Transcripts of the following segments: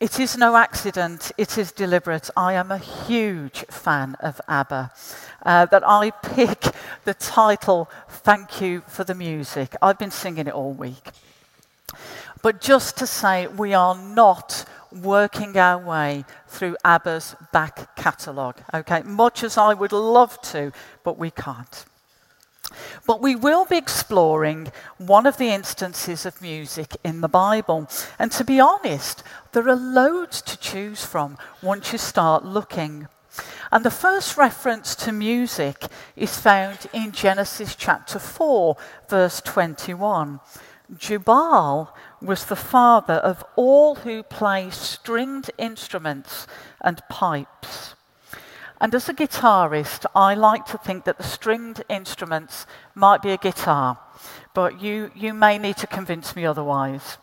It is no accident, it is deliberate. I am a huge fan of ABBA, that I pick the title, Thank You for the Music. I've been singing it all week. But just to say, we are not working our way through ABBA's back catalogue, okay? Much as I would love to, but we can't. But we will be exploring one of the instances of music in the Bible. And to be honest, there are loads to choose from once you start looking. And the first reference to music is found in Genesis chapter 4, verse 21. Jubal was the father of all who play stringed instruments and pipes. And as a guitarist, I like to think that the stringed instruments might be a guitar, but you may need to convince me otherwise.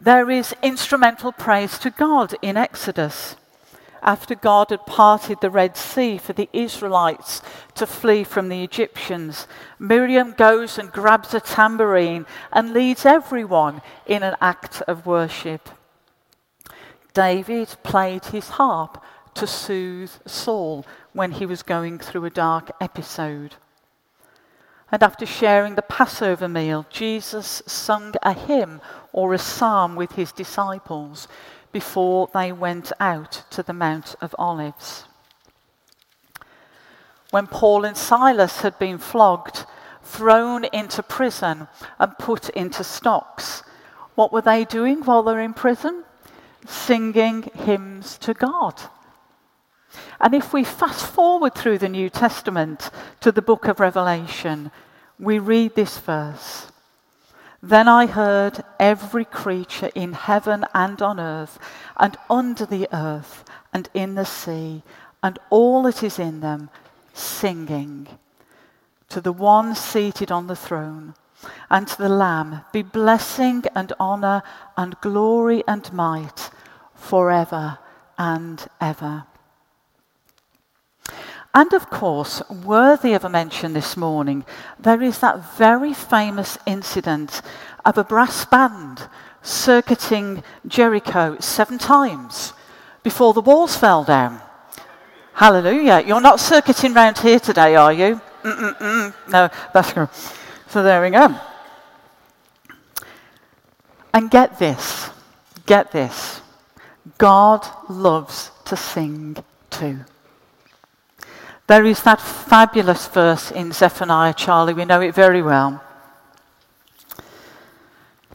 There is instrumental praise to God in Exodus, after God had parted the Red Sea for the Israelites to flee from the Egyptians. Miriam goes and grabs a tambourine and leads everyone in an act of worship. David played his harp to soothe Saul when he was going through a dark episode. And after sharing the Passover meal, Jesus sung a hymn or a psalm with his disciples before they went out to the Mount of Olives. When Paul and Silas had been flogged, thrown into prison and put into stocks, what were they doing while they were in prison? Singing hymns to God. And if we fast forward through the New Testament to the book of Revelation, we read this verse. Then I heard every creature in heaven and on earth and under the earth and in the sea and all that is in them singing. To the one seated on the throne and to the Lamb be blessing and honor and glory and might forever and ever. And of course, worthy of a mention this morning, there is that very famous incident of a brass band circuiting Jericho 7 times before the walls fell down. Hallelujah. Hallelujah. You're not circuiting round here today, are you? No, that's good. So there we go. And get this. God loves to sing too. There is that fabulous verse in Zephaniah, Charlie, we know it very well.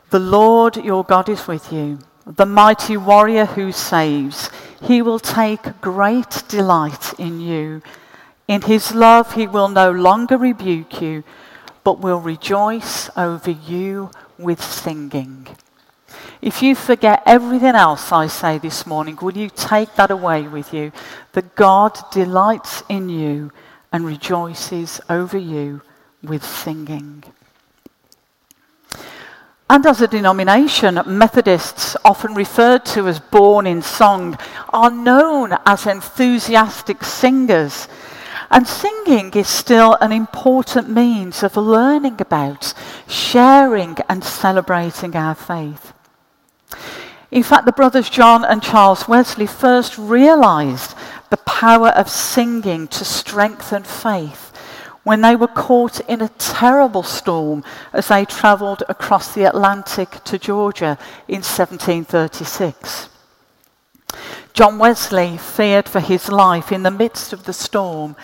The Lord your God is with you, the mighty warrior who saves. He will take great delight in you. In his love he will no longer rebuke you, but will rejoice over you with singing. If you forget everything else I say this morning, will you take that away with you? That God delights in you and rejoices over you with singing. And as a denomination, Methodists, often referred to as born in song, are known as enthusiastic singers. And singing is still an important means of learning about, sharing and celebrating our faith. In fact, the brothers John and Charles Wesley first realized the power of singing to strengthen faith when they were caught in a terrible storm as they traveled across the Atlantic to Georgia in 1736. John Wesley feared for his life in the midst of the storm,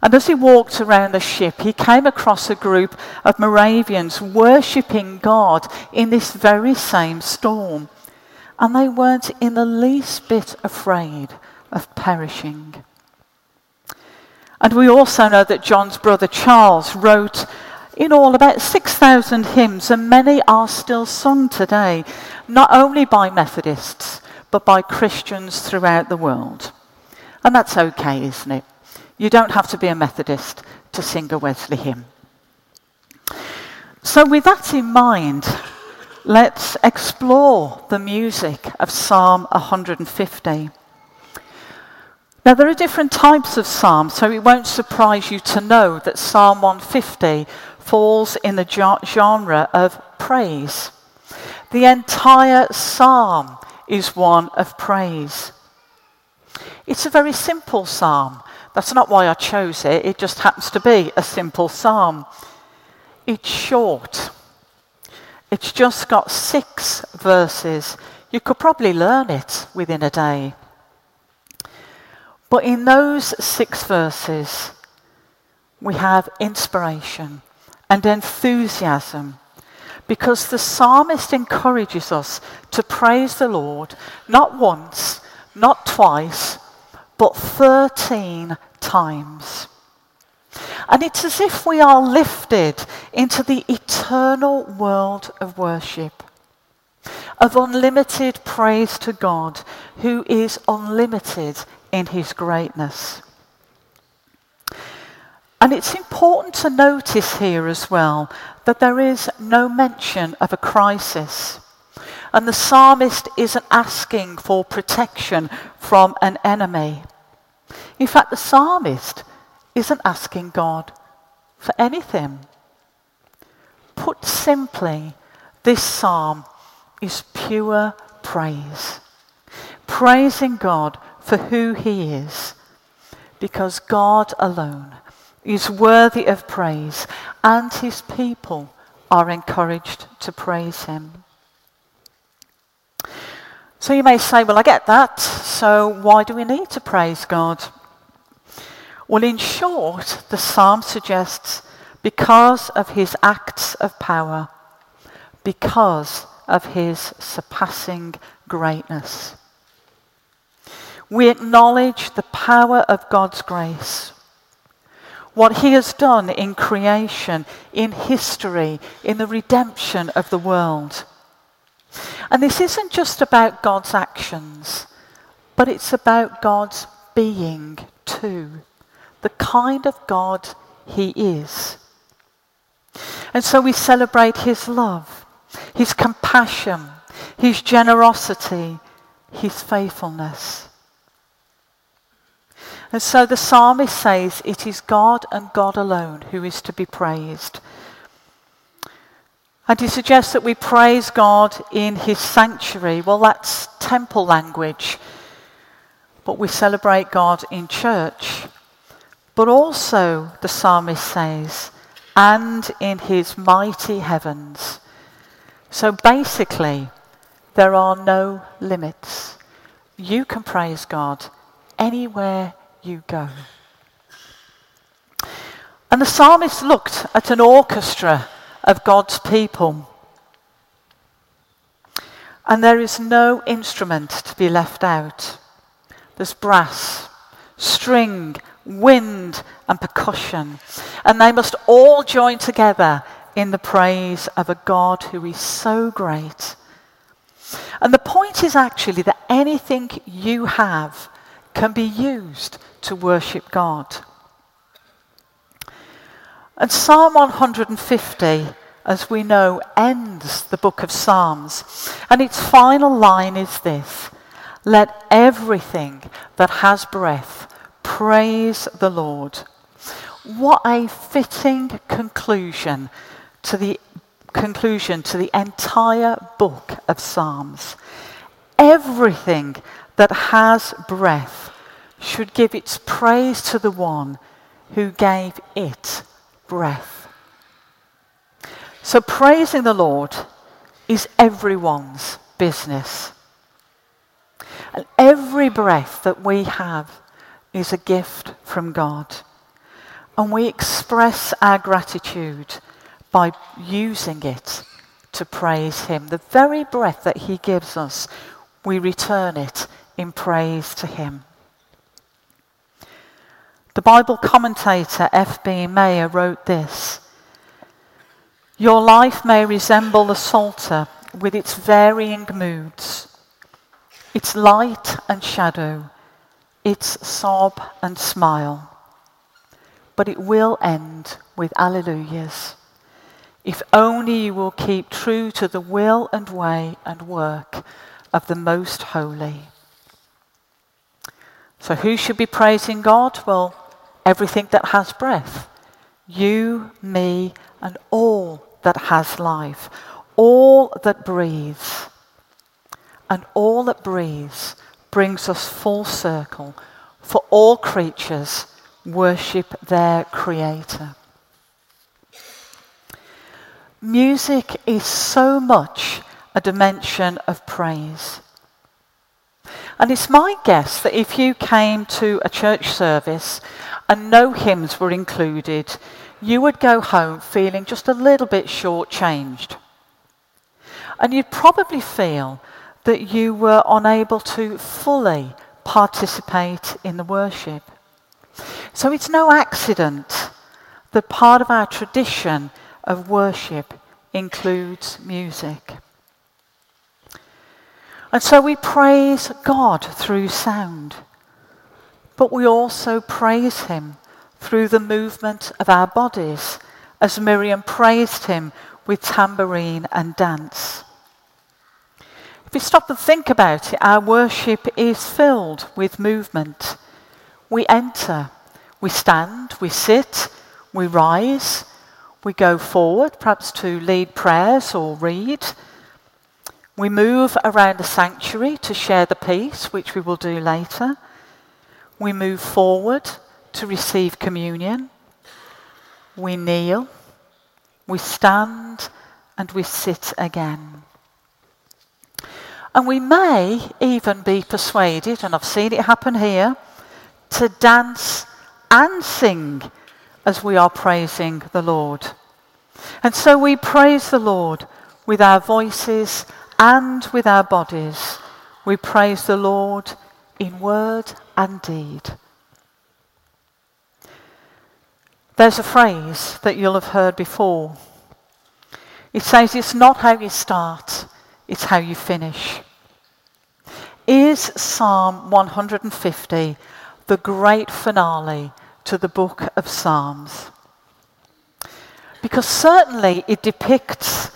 and as he walked around the ship, he came across a group of Moravians worshipping God in this very same storm. And they weren't in the least bit afraid of perishing. And we also know that John's brother Charles wrote in all about 6,000 hymns, and many are still sung today, not only by Methodists, but by Christians throughout the world. And that's okay, isn't it? You don't have to be a Methodist to sing a Wesley hymn. So with that in mind, let's explore the music of Psalm 150. Now, there are different types of psalms, so it won't surprise you to know that Psalm 150 falls in the genre of praise. The entire psalm is one of praise. It's a very simple psalm. That's not why I chose it. It just happens to be a simple psalm. It's short. It's just got 6 verses. You could probably learn it within a day. But in those 6 verses, we have inspiration and enthusiasm, because the psalmist encourages us to praise the Lord, not once, not twice, but 13 times. And it's as if we are lifted into the eternal world of worship, of unlimited praise to God, who is unlimited in his greatness. And it's important to notice here as well that there is no mention of a crisis. And the psalmist isn't asking for protection from an enemy. In fact, the psalmist isn't asking God for anything. Put simply, this psalm is pure praise. Praising God for who he is, because God alone is worthy of praise, and his people are encouraged to praise him. So you may say, well, I get that, so why do we need to praise God? Well, in short, the psalm suggests because of his acts of power, because of his surpassing greatness. We acknowledge the power of God's grace, what he has done in creation, in history, in the redemption of the world. And this isn't just about God's actions, but it's about God's being too, the kind of God he is. And so we celebrate his love, his compassion, his generosity, his faithfulness. And so the psalmist says it is God and God alone who is to be praised. And he suggests that we praise God in his sanctuary. Well, that's temple language. But we celebrate God in church. But also, the psalmist says, and in his mighty heavens. So basically, there are no limits. You can praise God anywhere you go. And the psalmist looked at an orchestra of God's people. And there is no instrument to be left out. There's brass, string, wind, and percussion. And they must all join together in the praise of a God who is so great. And the point is actually that anything you have can be used to worship God. And Psalm 150, as we know, ends the book of Psalms. And its final line is this: let everything that has breath praise the Lord. What a fitting conclusion to the entire book of Psalms. Everything that has breath should give its praise to the one who gave it breath. So praising the Lord is everyone's business. And every breath that we have is a gift from God. And we express our gratitude by using it to praise him. The very breath that he gives us, we return it in praise to him. The Bible commentator F.B. Meyer wrote this: your life may resemble the Psalter with its varying moods, its light and shadow, its sob and smile, but it will end with alleluias, if only you will keep true to the will and way and work of the Most Holy. So who should be praising God? Well, everything that has breath. You, me, and all that has life. All that breathes. and all that breathes brings us full circle, for all creatures worship their Creator. Music is so much a dimension of praise. And it's my guess that if you came to a church service and no hymns were included, you would go home feeling just a little bit shortchanged. And you'd probably feel that you were unable to fully participate in the worship. So it's no accident that part of our tradition of worship includes music. And so we praise God through sound, but we also praise him through the movement of our bodies, as Miriam praised him with tambourine and dance. If we stop and think about it, our worship is filled with movement. We enter, we stand, we sit, we rise, we go forward, perhaps to lead prayers or read. We move around the sanctuary to share the peace, which we will do later. We move forward to receive communion. We kneel, we stand, and we sit again. And we may even be persuaded, and I've seen it happen here, to dance and sing as we are praising the Lord. And so we praise the Lord with our voices and with our bodies. We praise the Lord in word and deed. There's a phrase that you'll have heard before. It says, it's not how you start, it's how you finish. Is Psalm 150 the great finale to the book of Psalms? Because certainly it depicts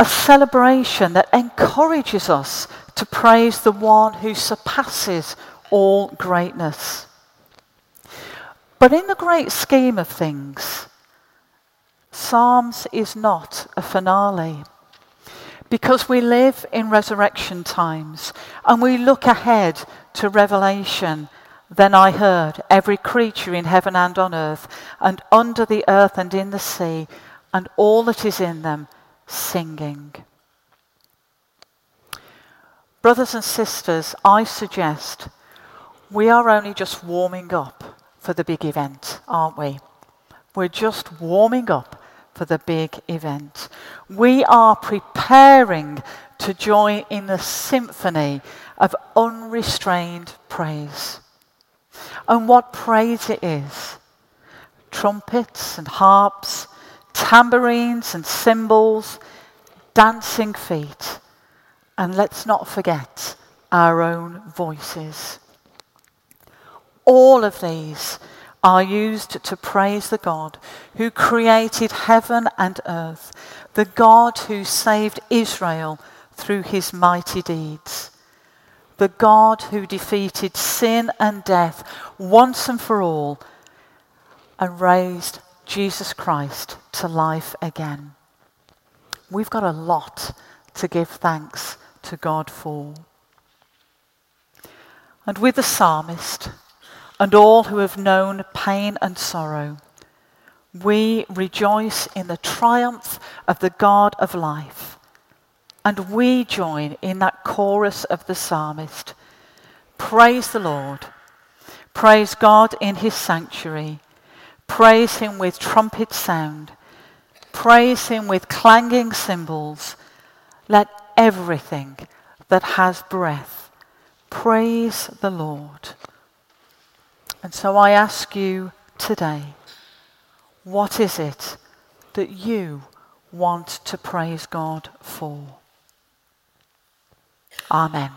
a celebration that encourages us to praise the one who surpasses all greatness. But in the great scheme of things, Psalms is not a finale, because we live in resurrection times and we look ahead to Revelation. Then I heard every creature in heaven and on earth and under the earth and in the sea and all that is in them singing. Brothers and sisters, I suggest we are only just warming up for the big event, aren't we? We're just warming up for the big event. We are preparing to join in the symphony of unrestrained praise. And what praise it is! Trumpets and harps, tambourines and cymbals, dancing feet, and let's not forget our own voices. All of these are used to praise the God who created heaven and earth, the God who saved Israel through his mighty deeds, the God who defeated sin and death once and for all and raised Jesus Christ to life again. We've got a lot to give thanks to God for. And with the psalmist and all who have known pain and sorrow, we rejoice in the triumph of the God of life. And we join in that chorus of the psalmist. Praise the Lord. Praise God in his sanctuary. Praise him with trumpet sound. Praise him with clanging cymbals. Let everything that has breath praise the Lord. And so I ask you today, what is it that you want to praise God for? Amen.